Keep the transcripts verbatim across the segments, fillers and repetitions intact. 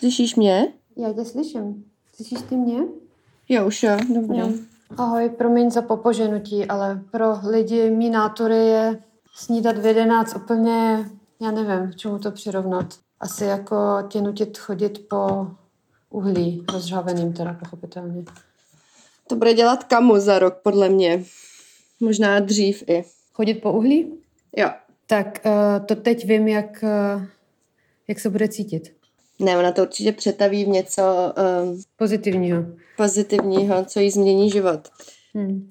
Slyšíš mě? Já tě slyším. Slyšíš ty mě? Jo, už jo. Dobrý. Ahoj, promiň za popoženutí, ale pro lidi mý nátury je snídat v jedenáct úplně, já nevím, k čemu to přirovnat. Asi jako tě nutit chodit po uhlí, rozžhaveným teda, pochopitelně. To bude dělat kamu za rok, podle mě. Možná dřív i. Chodit po uhlí? Jo. Tak uh, to teď vím, jak, uh, jak se bude cítit. Ne, ona to určitě přetaví v něco... Uh, pozitivního. Pozitivního, co jí změní život. Hmm.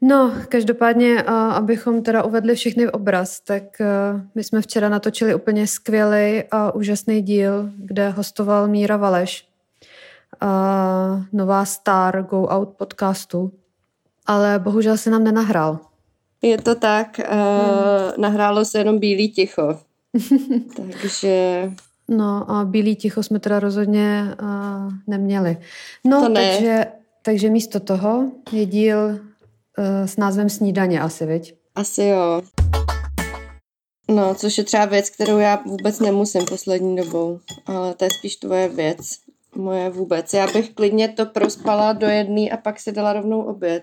No, každopádně, uh, abychom teda uvedli všechny v obraz, tak uh, my jsme včera natočili úplně skvělý a úžasný díl, kde hostoval Míra Valeš, uh, nová star Go Out podcastu, ale bohužel se nám nenahrál. Je to tak, uh, hmm. nahrálo se jenom Bílý ticho. Takže... No a Bílý ticho jsme teda rozhodně uh, neměli. No, ne. takže, takže místo toho je díl uh, s názvem Snídaně asi, viď? Asi jo. No, což je třeba věc, kterou já vůbec nemusím poslední dobou, ale to je spíš tvoje věc, moje vůbec. Já bych klidně to prospala do jedné a pak se dala rovnou oběd.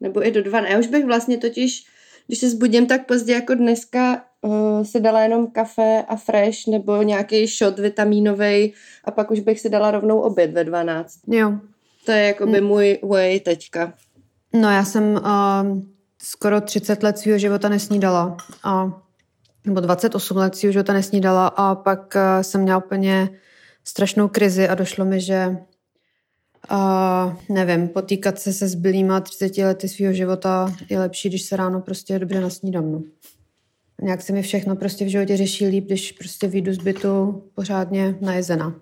Nebo i do dva. Já už bych vlastně totiž, když se zbudím tak pozdě jako dneska, Uh, si dala jenom kafe a fresh nebo nějaký shot vitaminovej a pak už bych si dala rovnou oběd ve dvanáct. Jo. To je jakoby hmm. můj way teďka. No já jsem uh, skoro třicet let svýho života nesnídala a, nebo dvacet osm let svýho života nesnídala a pak uh, jsem měla úplně strašnou krizi a došlo mi, že uh, nevím, potýkat se se zbylýma třiceti lety svýho života je lepší, když se ráno prostě dobře nasnídám, no. Nějak se mi všechno prostě v životě řeší líp, když prostě vyjdu z bytu pořádně najezená.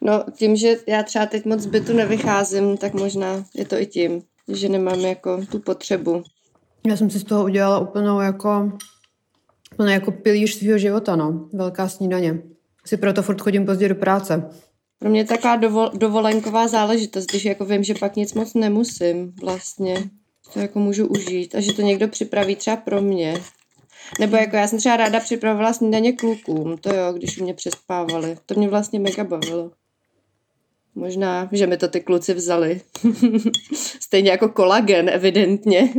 No tím, že já třeba teď moc z bytu nevycházím, tak možná je to i tím, že nemám jako tu potřebu. Já jsem si z toho udělala úplnou jako, úplnou jako pilíř svého života, no. Velká snídaně. Si proto furt chodím pozdě do práce. Pro mě je taková dovol, dovolenková záležitost, když jako vím, že pak nic moc nemusím vlastně. To jako můžu užít a že to někdo připraví třeba pro mě. Nebo jako já jsem třeba ráda připravovala snídaně klukům, to jo, když u mě přespávali. To mě vlastně mega bavilo. Možná, že mi to ty kluci vzali. Stejně jako kolagen, evidentně.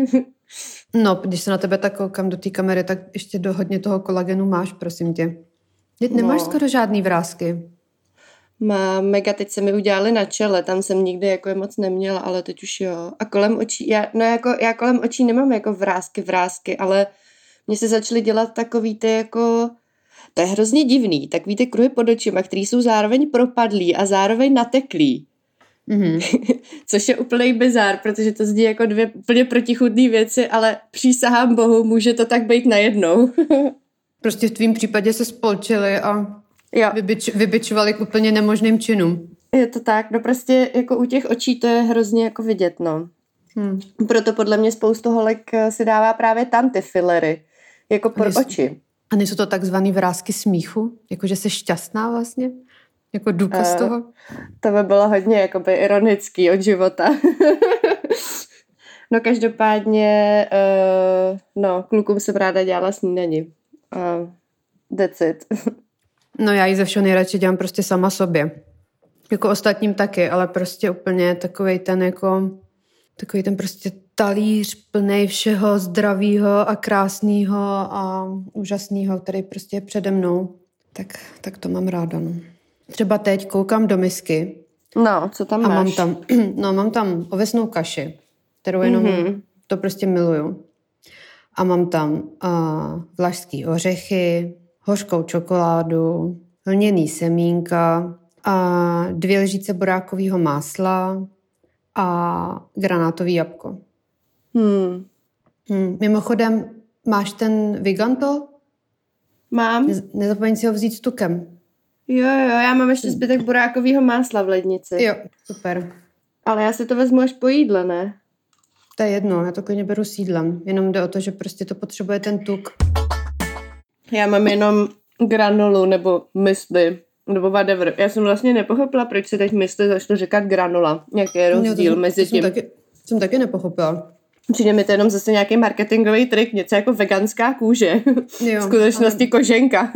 No, když se na tebe tak koukám do té kamery, tak ještě do hodně toho kolagenu máš, prosím tě. Dět, nemáš no. skoro žádný vrásky. Mám mega, teď se mi udělali na čele, tam jsem nikdy jako je moc neměla, ale teď už jo. A kolem očí, já, no jako, já kolem očí nemám jako vrásky, vrásky, ale... Mně se začaly dělat takový ty jako, to je hrozně divný, takový ty kruhy pod očima, který jsou zároveň propadlý a zároveň nateklý. Mm-hmm. Což je úplný bizár, protože to zní jako dvě úplně protichůdné věci, ale přísahám bohu, může to tak být najednou. Prostě v tvým případě se spolčili a vybič, vybičovali k úplně nemožným činům. Je to tak, no prostě jako u těch očí to je hrozně jako vidět, no. Hmm. Proto podle mě spoustu holek si dává právě tam ty filery. Jako pro a oči. A nejsou to takzvaný vrásky smíchu? Jakože jsi šťastná vlastně? Jako důkaz uh, toho? To by bylo hodně jakoby ironický od života. No každopádně uh, no, klukům jsem ráda dělala snídaní. Uh, that's it. No já ji ze všeho nejradši dělám prostě sama sobě. Jako ostatním taky, ale prostě úplně takovej ten jako... Takový ten prostě talíř plnej všeho zdravýho a krásného a úžasného, který prostě je přede mnou. Tak, tak to mám ráda, no. Třeba teď koukám do misky. No, co tam a máš? Mám tam, no, mám tam ovesnou kaši, kterou jenom mm-hmm. to prostě miluju. A mám tam uh, vlašský ořechy, hořkou čokoládu, lněný semínka, a dvě lžíce borákového másla, a granátový jabko. Hmm. Hmm. Mimochodem, máš ten Vigantol? Mám. Ne- nezapomeň si ho vzít s tukem. Jo, jo, já mám ještě zbytek borákovýho másla v lednici. Jo, super. Ale já si to vezmu až po jídle, ne? To je jedno, já to klidně beru s jídlem. Jenom jde o to, že prostě to potřebuje ten tuk. Já mám jenom granulu nebo mysli. Nebo whatever. Já jsem vlastně nepochopila, proč se teď mysli začne říkat granula. Jaký je rozdíl no, to, mezi to tím. Jsem taky, jsem taky nepochopila. Přijde mi to jenom zase nějaký marketingový trik, něco jako veganská kůže. Jo, v skutečnosti nebo, koženka.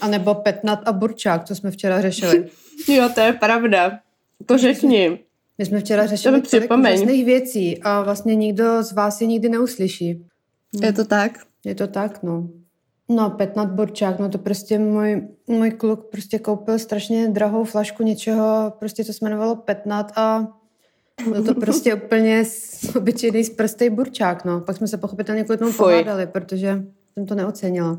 A nebo petnat a burčák, co jsme včera řešili. Jo, to je pravda. To řekni. My jsme včera řešili tolik úžasných věcí a vlastně nikdo z vás je nikdy neuslyší. Je to tak? Je to tak, no. No, petnat burčák, no to prostě můj, můj kluk prostě koupil strašně drahou flašku něčeho, prostě to se jmenovalo petnat a no to prostě úplně obyčejný sprstej burčák, no. Pak jsme se pochopitelně kvůli tomu pohádali, protože jsem to neocenila.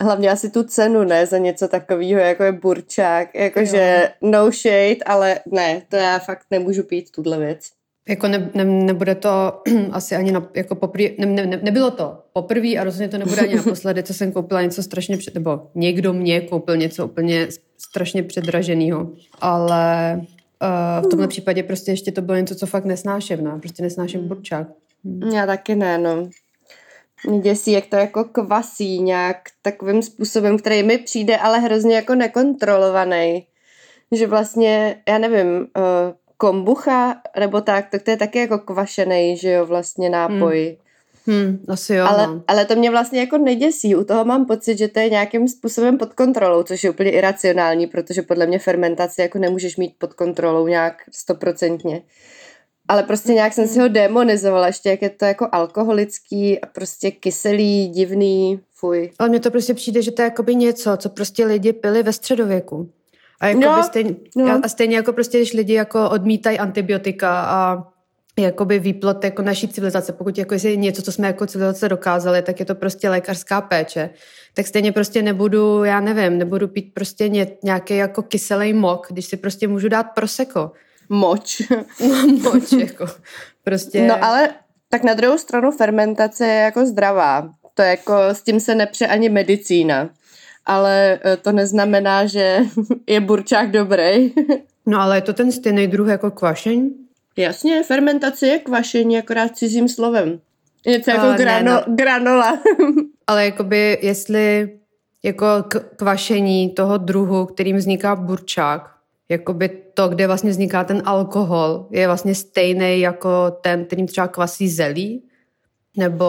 Hlavně asi tu cenu, ne, za něco takového, jako je burčák, jakože no shade, ale ne, to já fakt nemůžu pít tuhle věc. Jako ne, ne, nebude to asi ani na, jako poprvé, ne, ne, nebylo to poprvé a rozhodně to nebude ani naposledy, co jsem koupila něco strašně, před, nebo někdo mě koupil něco úplně strašně předraženého, ale uh, v tomhle případě prostě ještě to bylo něco, co fakt nesnáším, no, prostě nesnáším burčák. Já taky ne, no. Mě děsí, jak to jako kvasí nějak takovým způsobem, který mi přijde, ale hrozně jako nekontrolovaný. Že vlastně, já nevím, kombucha nebo tak, to je taky jako kvašenej, že jo, vlastně nápoj. Hmm. Hmm, asi jo. Ale, ale to mě vlastně jako neděsí. U toho mám pocit, že to je nějakým způsobem pod kontrolou, což je úplně iracionální, protože podle mě fermentaci jako nemůžeš mít pod kontrolou nějak stoprocentně. Ale prostě nějak jsem si ho demonizovala, ještě jak je to jako alkoholický a prostě kyselý, divný, fuj. Ale mně to prostě přijde, že to je jakoby něco, co prostě lidi pili ve středověku. A, no, stejně, no. a stejně jako prostě, když lidi jako odmítají antibiotika a jakoby výplod jako naší civilizace, pokud jako je něco, co jsme jako civilizace dokázali, tak je to prostě lékařská péče. Tak stejně prostě nebudu, já nevím, nebudu pít prostě ně, nějaký jako kyselý mok, když si prostě můžu dát prosecco. Moč. No, moč, jako. Prostě. No ale tak na druhou stranu fermentace je jako zdravá. To jako s tím se nepře ani medicína. Ale to neznamená, že je burčák dobrý. No ale je to ten stejný druh jako kvašení? Jasně, fermentace je kvašení, akorát cizím slovem. Něco jako uh, grano, ne, no. granola. Ale jakoby jestli jako kvašení toho druhu, kterým vzniká burčák, jakoby to, kde vlastně vzniká ten alkohol, je vlastně stejný jako ten, kterým třeba kvasí zelí? Nebo...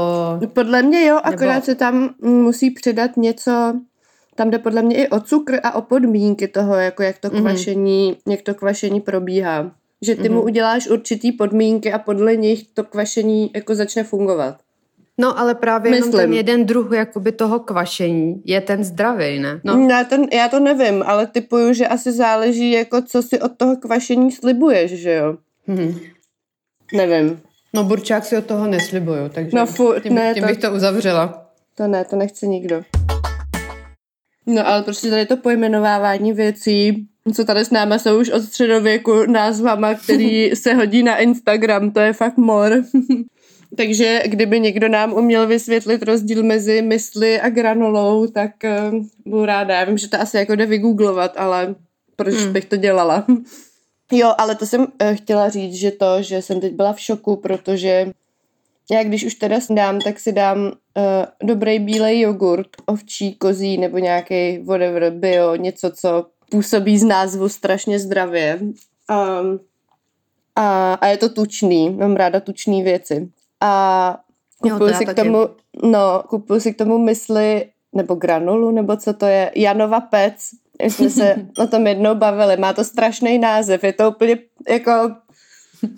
Podle mě jo, akorát nebo... se tam musí přidat něco, tam jde podle mě i o cukr a o podmínky toho, jako jak to kvašení, mm-hmm. jak to kvašení probíhá. Že ty mm-hmm. mu uděláš určitý podmínky a podle nich to kvašení jako začne fungovat. No, ale právě Myslím. jenom ten jeden druh jakoby toho kvašení je ten zdravý, ne? No. Já, to, já to nevím, ale typuju, že asi záleží, jako co si od toho kvašení slibuješ, že jo? Hmm. Nevím. No burčák si od toho neslibuju, takže no, fu, tím, ne, tím to, bych to uzavřela. To ne, to nechce nikdo. No, ale prostě tady to pojmenovávání věcí, co tady s náma jsou už od středověku názvama, který se hodí na Instagram, to je fakt mor. Takže kdyby někdo nám uměl vysvětlit rozdíl mezi mysli a granolou, tak uh, budu ráda. Já vím, že to asi jako jde vygooglovat, ale proč mm. bych to dělala? Jo, ale to jsem uh, chtěla říct, že to, že jsem teď byla v šoku, protože já když už teda dám, tak si dám uh, dobrý bílej jogurt, ovčí, kozí nebo nějaký whatever, bio, něco, co působí z názvu strašně zdravě. Um, a, a je to tučný, mám ráda tučný věci. A kupuju si, no, si k tomu mysli, nebo granulu, nebo co to je, Janova pec, jak jsme se o tom jednou bavili, má to strašný název, je to úplně jako,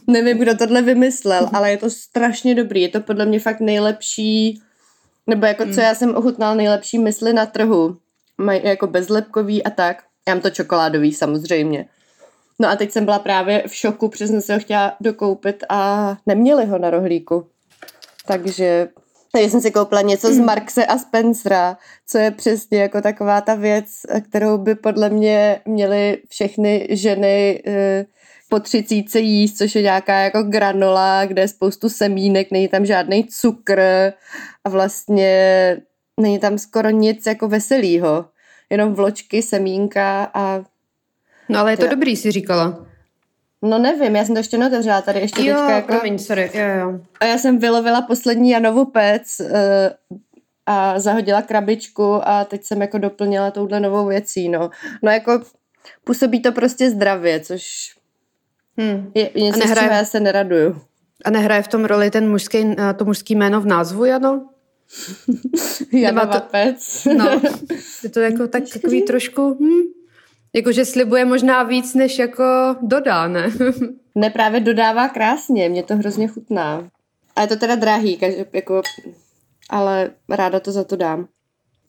nevím, kdo tohle vymyslel, ale je to strašně dobrý, je to podle mě fakt nejlepší, nebo jako co já jsem ochutnala, nejlepší mysli na trhu, mají jako bezlepkový a tak, já mám to čokoládový samozřejmě. No a teď jsem byla právě v šoku, protože jsem se ho chtěla dokoupit a neměli ho na rohlíku. Takže tady jsem si koupila něco z Markse a Spencera, co je přesně jako taková ta věc, kterou by podle mě měly všechny ženy e, po třicíce jíst, což je nějaká jako granola, kde je spoustu semínek, není tam žádný cukr a vlastně není tam skoro nic jako veselýho. Jenom vločky, semínka a... No ale je to já. dobrý, jsi říkala. No nevím, já jsem to ještě neotevřela tady ještě jo, teďka. Jako... Promiň, sorry. Jo, jo. A já jsem vylovila poslední Janovu pec uh, a zahodila krabičku a teď jsem jako doplnila touhle novou věcí, no. No jako působí to prostě zdravě, což hmm. je něco, z čeho já se neraduju. A nehraje v tom roli ten mužský, to mužský jméno v názvu, Jano? Jana Vapec. No, je to jako tak, takový trošku... Hm. Jakože slibuje možná víc, než jako dodá, ne? Ne, právě dodává krásně, mě to hrozně chutná. A je to teda drahý, každý, jako, ale ráda to za to dám.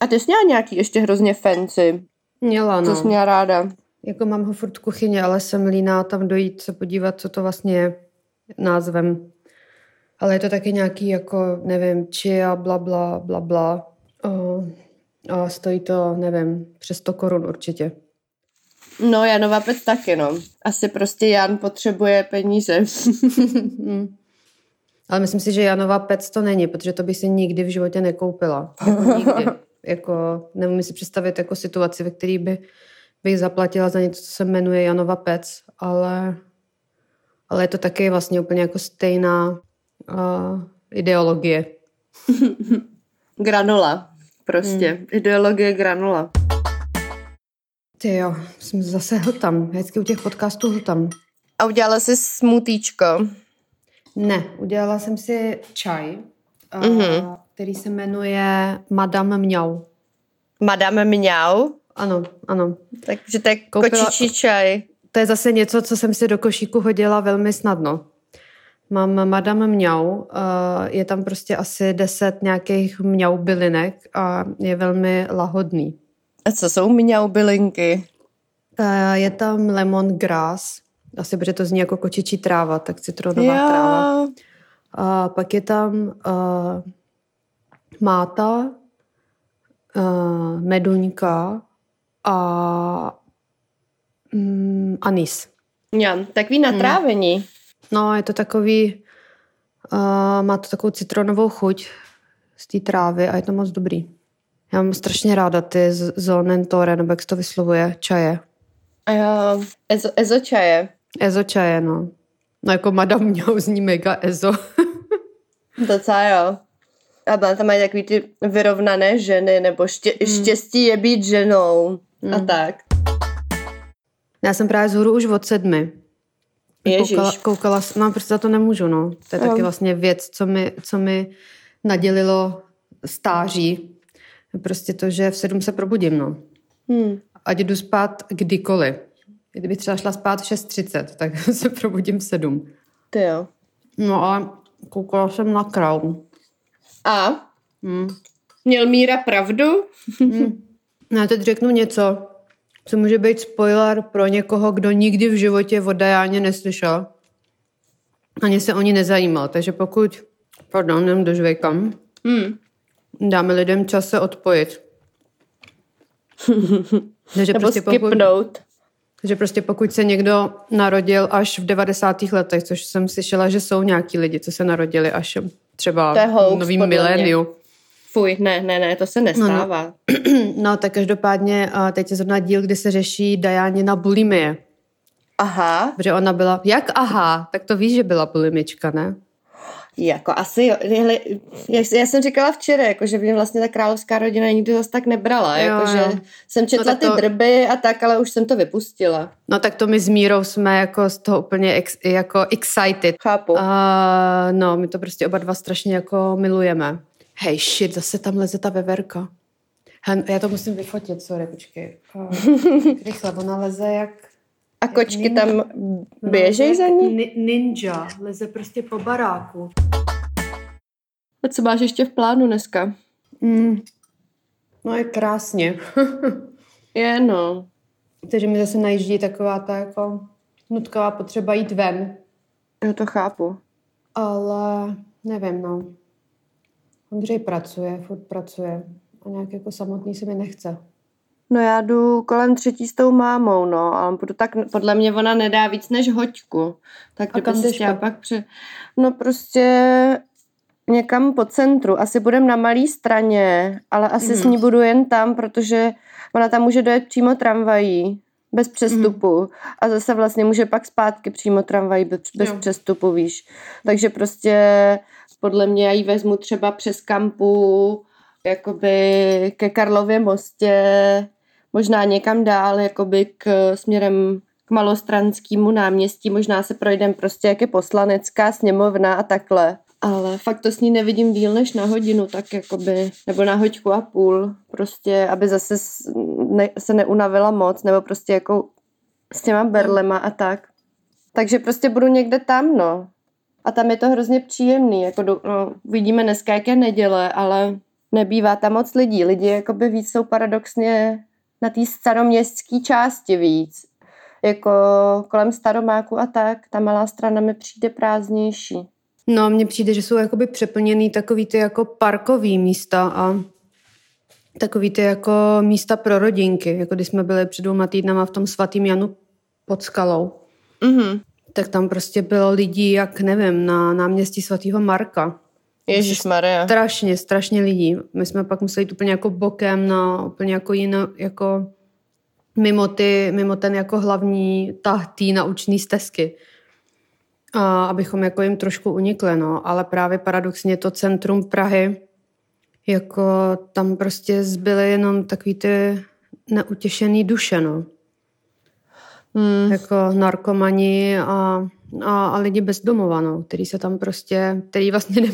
A ty jsi měla nějaký ještě hrozně fancy? Měla, no. Co jsi měla ráda? Jako mám ho furt v kuchyni, ale jsem líná tam dojít se podívat, co to vlastně je názvem. Ale je to taky nějaký, jako, nevím, chia, bla, bla, bla, bla. A stojí to, nevím, přes sto korun určitě. No, Janova pec taky, no. Asi prostě Jan potřebuje peníze. Ale myslím si, že Janova pec to není, protože to bych si nikdy v životě nekoupila. Jako nikdy. Jako, nemůžu si představit jako situaci, ve které by, bych zaplatila za něco, co se jmenuje Janova pec, ale, ale je to taky vlastně úplně jako stejná uh, ideologie. Granola. Prostě. Hmm. Ideologie granola. Ty jo, jsem zase hltám. Hezky u těch podcastů hltám. A udělala jsi smutíčko? Ne, udělala jsem si čaj, mm-hmm. a, který se jmenuje Madame Mňau. Madame Mňau? Ano, ano. Takže to je koupila... kočičí čaj. To je zase něco, co jsem si do košíku hodila velmi snadno. Mám Madame Mňau, je tam prostě asi deset nějakých mňau bylinek a je velmi lahodný. A co jsou mňau bylinky? Je tam lemongrass, asi protože to zní jako kočičí tráva, tak citronová jo. tráva. A pak je tam uh, máta, uh, meduňka a um, anís. Jo, takový natrávení. Hmm. No, je to takový, uh, má to takovou citronovou chuť z té trávy a je to moc dobrý. Já mám strašně ráda ty Zonentore, nebo jak se to vyslovuje, čaje. Jo, ezo, ezo čaje. Ezo čaje, no. No jako Madame Mňau zní mega ezo. Docela jo. A tam mají takový ty vyrovnané ženy, nebo ště, mm. štěstí je být ženou. Mm. A tak. Já jsem právě zhůru už od sedmi. Ježíš. Koukala, koukala, no prostě za to nemůžu, no. To je um. taky vlastně věc, co mi, co mi nadělilo stáří. Prostě to, že v sedm se probudím, no. Hmm. Ať jdu spát kdykoliv. Kdyby třeba šla spát v šest třicet, tak se probudím v sedm. Ty jo. No ale koukala jsem na Crown. A? Hmm. Měl Míra pravdu? Hmm. Já teď řeknu něco, co může být spoiler pro někoho, kdo nikdy v životě o Dianě neslyšel. Ani se o ní nezajímal. Takže pokud, pardon, nem dožvejkám. Hmm. Dáme lidem čas se odpojit. Takže nebo prostě skipnout. Takže prostě pokud se někdo narodil až v devadesátých letech, což jsem slyšela, že jsou nějaký lidi, co se narodili až třeba v novým miléniu. Fuj, ne, ne, ne, to se nestává. No, no tak každopádně teď je zrovna díl, kdy se řeší Dianina bulimie. Aha. Protože ona byla, jak aha, tak to víš, že byla bulimička, ne? Jako asi, jo. Já jsem říkala včera, jako, že mě vlastně ta královská rodina nikdy zase tak nebrala, jo, jako, jo. Že jsem četla no, ty to... drby a tak, ale už jsem to vypustila. No tak to my s Mírou jsme jako z toho úplně ex, jako excited. Chápu. Uh, no, my to prostě oba dva strašně jako milujeme. Hej, shit, zase tam leze ta veverka. Hen, já to musím vyfotit, sorry, počkej. Oh, rychle, ona leze jak... A kočky tam běžejí za ní? Ninja, leze prostě po baráku. A co máš ještě v plánu dneska? Mm. No je krásně. Je, no. Takže mi zase najíždí taková ta jako nutková potřeba jít ven. Já to chápu. Ale nevím, no. Ondřej pracuje, furt pracuje. A nějak jako samotný se mi nechce. No já jdu kolem třetí s tou mámou, no, ale budu tak, podle mě ona nedá víc než hoďku. Tak a kam jdeš pak? Pře... No prostě někam po centru, asi budem na Malý Straně, ale asi mm. s ní budu jen tam, protože ona tam může dojet přímo tramvají, bez přestupu mm. a zase vlastně může pak zpátky přímo tramvají, bez, bez přestupu, víš. Takže prostě podle mě já ji vezmu třeba přes Kampu, jakoby ke Karlově mostě, možná někam dál, jakoby k směrem k Malostranskému náměstí, možná se projdeme prostě, jak je Poslanecká sněmovna a takhle. Ale fakt to s ní nevidím díl než na hodinu, tak jakoby, nebo na hoďku a půl, prostě, aby zase ne, se neunavila moc, nebo prostě jako s těma berlema a tak. Takže prostě budu někde tam, no. A tam je to hrozně příjemný, jako do, no, vidíme dneska, jak je neděle, ale nebývá tam moc lidí. Lidi jakoby víc jsou paradoxně na té staroměstské části víc. Jako kolem Staromáku a tak, ta Malá Strana mi přijde prázdnější. No, mně přijde, že jsou jakoby přeplněný takový ty jako parkový místa a takový ty jako místa pro rodinky, jako když jsme byli před dvěma týdnama v tom svatým Janu pod Skalou. Mm-hmm. Tak tam prostě bylo lidí, jak nevím, na náměstí svatého Marka. Ježišmarja. Strašně, strašně lidí. My jsme pak museli jít úplně jako bokem na úplně jako jinou, jako mimo, ty, mimo ten jako hlavní tah tý naučný stezky. A abychom jako jim trošku unikli, no. Ale právě paradoxně to centrum Prahy, jako tam prostě zbyly jenom takový ty neutěšený duše, no. Hmm. Jako narkomani a, a, a lidi bez domova, no, který se tam prostě, který vlastně ne,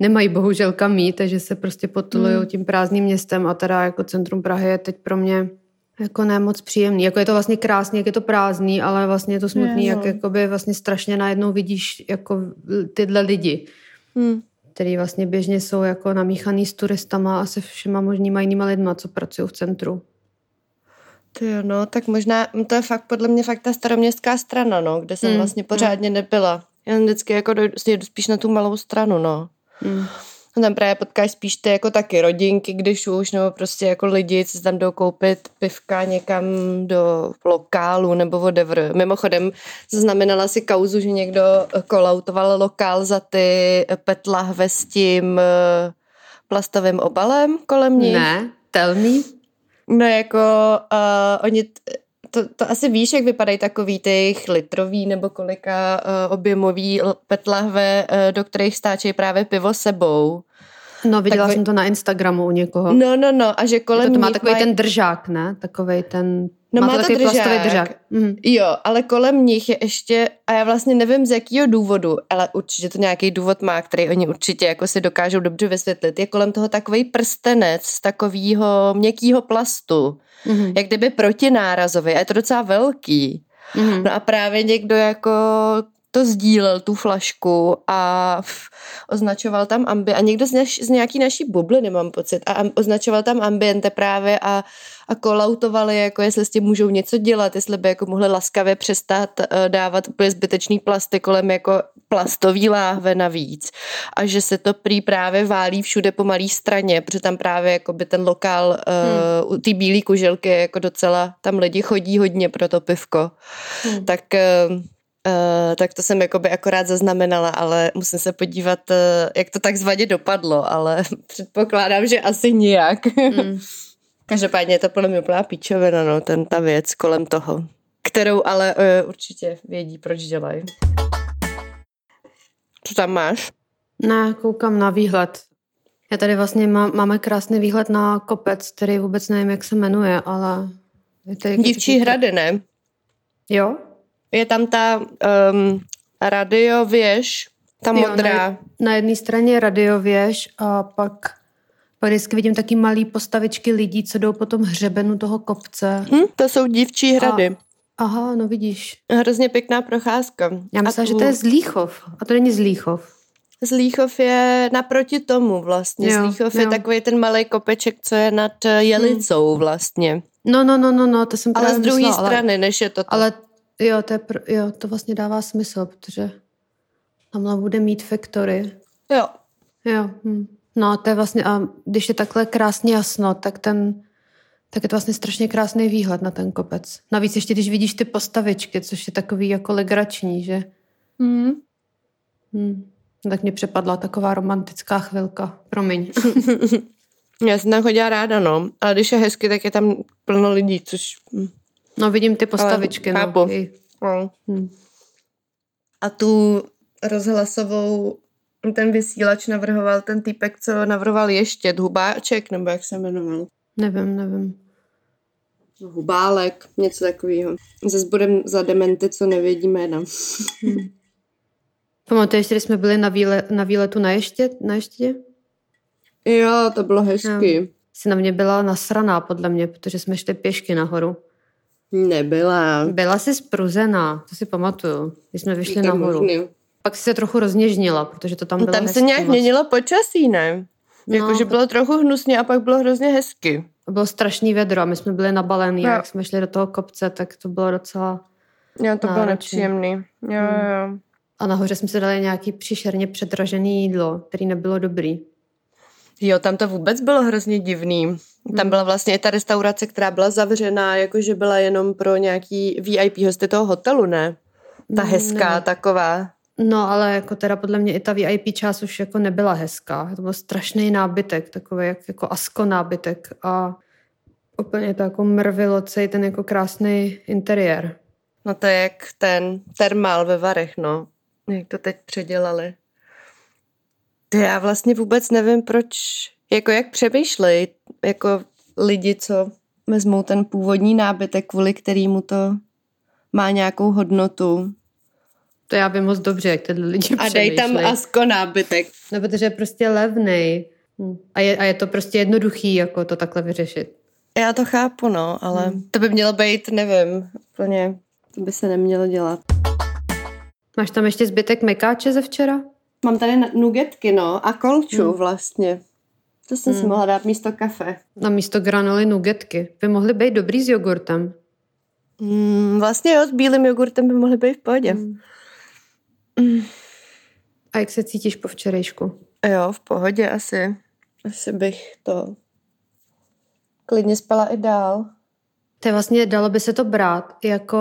nemají bohužel kam jít, takže se prostě potulují hmm. tím prázdným městem a teda jako centrum Prahy je teď pro mě jako ne moc příjemný. Jako je to vlastně krásný, jak je to prázdný, ale vlastně je to smutný, je, jak no. jakoby vlastně strašně najednou vidíš jako tyhle lidi, hmm. který vlastně běžně jsou jako namíchaný s turistama a se všema možnýma jinýma lidma, co pracují v centru. Jo, no, tak možná, to je fakt podle mě fakt ta Staroměstská strana, no, kde jsem mm, vlastně pořádně mm. nebyla. Já vždycky jako dojdu, jedu spíš na tu Malou Stranu, no. Mm. Tam právě potkáš spíš ty jako taky rodinky, když už, nebo prostě jako lidi, co tam jdou koupit pivka někam do lokálu nebo whatever. Mimochodem zaznamenala si kauzu, že někdo kolautoval lokál za ty petlahve s tím plastovým obalem kolem ní. Ne, tell me. No jako, uh, oni, t- to, to asi víš, jak vypadají takový těch litrový nebo kolika uh, objemový petlahve, uh, do kterých stáčejí právě pivo sebou. No, viděla takový... jsem to na Instagramu u někoho. No, no, no, a že kolem to, to má takový maj... ten držák, ne? Takovej ten... No, má, má to takový držák. Plastový držák. Mm. Jo, ale kolem nich je ještě, a já vlastně nevím z jakýho důvodu, ale určitě to nějaký důvod má, který oni určitě jako si dokážou dobře vysvětlit, je kolem toho takovej prstenec z takového měkkýho plastu, mm. jak kdyby protinárazový, a je to docela velký. Mm. No a právě někdo jako... to sdílel, tu flašku a f, označoval tam ambient. A někdo z, naš, z nějaký naší bubliny, mám pocit, a am, označoval tam ambiente právě a, a kolautovali, jako jestli s tím můžou něco dělat, jestli by jako mohli laskavě přestat uh, dávat úplně zbytečný plasty kolem jako plastový láhve navíc. A že se to prý právě válí všude po Malé Straně, protože tam právě jako by ten lokál uh, hmm. ty bílý kuželky jako docela, tam lidi chodí hodně pro to pivko. Hmm. Tak... Uh, Uh, tak to jsem jakoby akorát zaznamenala, ale musím se podívat, uh, jak to takzvaně dopadlo, ale předpokládám, že asi nijak. Mm. Každopádně je to podle mě úplná píčovina, no, ten, ta věc kolem toho, kterou ale uh, určitě vědí, proč dělají. Co tam máš? Ne, koukám na výhled. Já tady vlastně má, máme krásný výhled na kopec, který vůbec nevím, jak se jmenuje, ale... Dívčí Hrady, ne? Jo? Je tam ta um, radiověž, ta jo, modrá. Na, na jedné straně je radiověž a pak vždycky vidím taky malý postavičky lidí, co jdou po tom hřebenu toho kopce. Hm, to jsou Dívčí Hrady. A, aha, no vidíš. Hrozně pěkná procházka. Já myslím, tu... že to je Zlíchov. A to není Zlíchov. Zlíchov je naproti tomu vlastně. Jo, Zlíchov jo. je takový ten malý kopeček, co je nad Jelicou hmm. vlastně. No, no, no, no, no, to jsem právě Ale z druhé strany, ale... než je to. Ale Jo to, je pro, jo, to vlastně dává smysl, protože tamhle bude Meat Factory. Jo. Jo. Hm. No to je vlastně, a když je takhle krásně jasno, tak ten, tak je to vlastně strašně krásný výhled na ten kopec. Navíc ještě, když vidíš ty postavičky, což je takový jako legrační, že? Mhm. Hm. Tak mě přepadla taková romantická chvilka. Promiň. Já jsem tam chodila ráda, no. Ale když je hezky, tak je tam plno lidí, což... No, vidím ty postavičky. Ale, no. no. Hmm. A tu rozhlasovou ten vysílač navrhoval ten týpek, co navrhoval ještě, Hubáček, nebo jak se jmenoval. Nevím, nevím. hubálek, něco takového. Zas budem za dementy, co nevědí jména. Hmm. Pamatuješ, když jsme byli na, výle, na výletu na ještě, na ještě? Jo, to bylo hezky. Jo. Jsi na mě byla nasraná, podle mě, protože jsme šli pěšky nahoru. Nebyla. Byla jsi spruzená, to si pamatuju, když jsme vyšli nahoru. Možný. Pak jsi se trochu rozněžnila, protože to tam bylo Tam hezky, se nějak měnilo počasí, ne? Jakože no, bylo trochu hnusně a pak bylo hrozně hezky. Bylo strašný vedro a my jsme byli nabalený no. A jak jsme šli do toho kopce, tak to bylo docela Jo, to náročný. Bylo nepříjemný. Jo, hmm. jo. A nahoře jsme se dali nějaký příšerně předražené jídlo, který nebylo dobrý. Jo, tam to vůbec bylo hrozně divný. Tam byla vlastně i ta restaurace, která byla zavřená, jakože byla jenom pro nějaký V I P hosty toho hotelu, ne? Ta hezká ne. taková. No, ale jako teda podle mě i ta V I P část už jako nebyla hezká. To byl strašný nábytek, takový jak, jako asko nábytek a úplně to jako mrvilo celý ten jako krásný interiér. No to je jak ten termál ve Varech, no. Jak to teď předělali. Já vlastně vůbec nevím, proč, jako jak přemýšlej, jako lidi, co vezmou ten původní nábytek, kvůli kterýmu to má nějakou hodnotu. To já vím moc dobře, jak tyhle lidi přemýšlej. A dej tam asko nábytek. No, protože je prostě levnej. A je, a je to prostě jednoduchý, jako to takhle vyřešit. Já to chápu, no, ale hmm. to by mělo být, nevím, úplně, to by se nemělo dělat. Máš tam ještě zbytek mekáče ze včera? Mám tady nugetky, no, a kolču hmm. vlastně. To jsem hmm. si mohla dát místo kafe. Na místo granoly nugetky. By mohly být dobrý s jogurtem. Hmm, vlastně jo, s bílým jogurtem by mohly být v pohodě. Hmm. Hmm. A jak se cítíš po včerejšku? Jo, v pohodě asi. Asi bych to klidně spala i dál. To je vlastně, dalo by se to brát jako...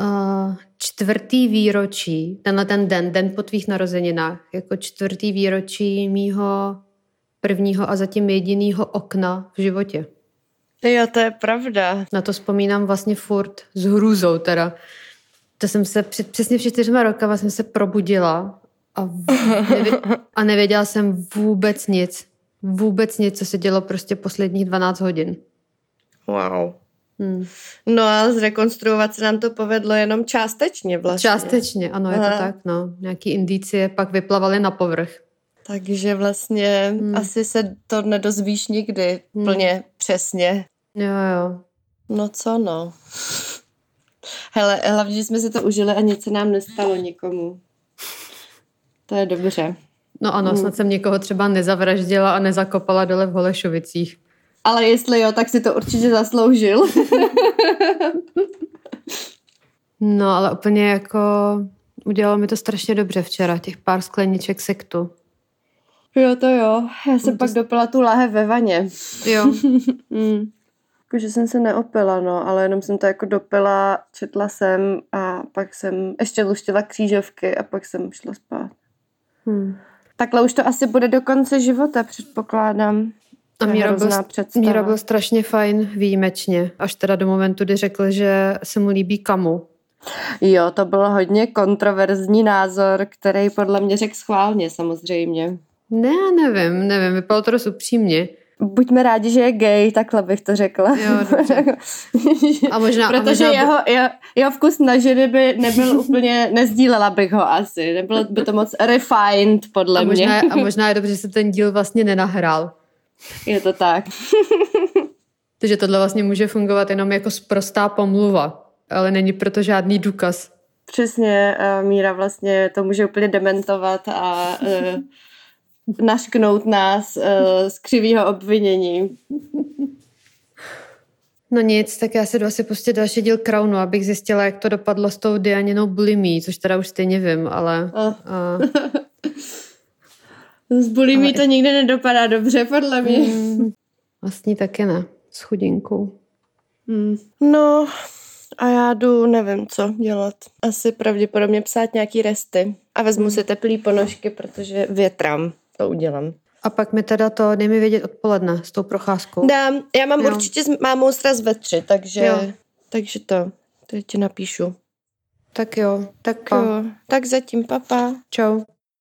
Uh, čtvrtý výročí, tenhle ten den, den po tvých narozeninách, jako čtvrtý výročí mýho prvního a zatím jedinýho okna v životě. Jo, to je pravda. Na to vzpomínám vlastně furt s hrůzou teda. To jsem se před, přesně před čtyřma rokama jsem se probudila a, v, nevě, a nevěděla jsem vůbec nic. Vůbec nic, co se dělo prostě posledních dvanáct hodin. Wow. Hmm. No a zrekonstruovat se nám to povedlo jenom částečně vlastně. Částečně, ano, je to Aha. tak, no. Nějaký indicie pak vyplavaly na povrch. Takže vlastně hmm. asi se to nedozvíš nikdy hmm. plně přesně. Jo, jo. No co, no. Hele, hlavně, že jsme si to užili a nic se nám nestalo nikomu. To je dobře. No ano, hmm. snad jsem někoho třeba nezavraždila a nezakopala dole v Holešovicích. Ale jestli jo, tak si to určitě zasloužil. No, ale úplně jako udělalo mi to strašně dobře včera, těch pár skleniček sektu. Jo, to jo. Já jsem to pak s... dopila tu láhev ve vaně. Jo. mm. Jakože jsem se neopila, no, ale jenom jsem to jako dopila, četla jsem a pak jsem ještě luštila křížovky a pak jsem šla spát. Hmm. Takhle už to asi bude do konce života, předpokládám. A Míra byl, Míra byl strašně fajn výjimečně, až teda do momentu, kdy řekl, že se mu líbí Kamu. Jo, to byl hodně kontroverzní názor, který podle mě řekl schválně samozřejmě. Ne, nevím, nevím, vypadalo to dost upřímně. Buďme rádi, že je gay, takhle bych to řekla. Jo, a možná, protože a možná... jeho, jeho, jeho vkus na ženy by nebyl úplně, nezdílela bych ho asi, nebylo by to moc refined podle a možná, mě. A možná je dobře, že se ten díl vlastně nenahrál. Je to tak. Takže tohle vlastně může fungovat jenom jako sprostá pomluva, ale není proto žádný důkaz. Přesně, Míra vlastně to může úplně dementovat a uh, našknout nás uh, z křivýho obvinění. No nic, tak já se jdu asi pustit další díl Crownu, abych zjistila, jak to dopadlo s tou Dianinou bulimí, což teda už stejně vím, ale... Oh. Uh, S bulimí to nikdy nedopadá dobře, podle mě. Mm, vlastně taky ne, s chudinkou. Mm. No a já jdu, nevím, co dělat. Asi pravděpodobně psát nějaký resty. A vezmu mm. si teplý ponožky, protože větrám, to udělám. A pak mi teda to, dej mi vědět odpoledne s tou procházkou. Dám, já mám jo. určitě s mámou sraz ve tři, takže, jo. takže to, to ti napíšu. Tak jo, tak pa. jo, tak zatím, papa. Čau.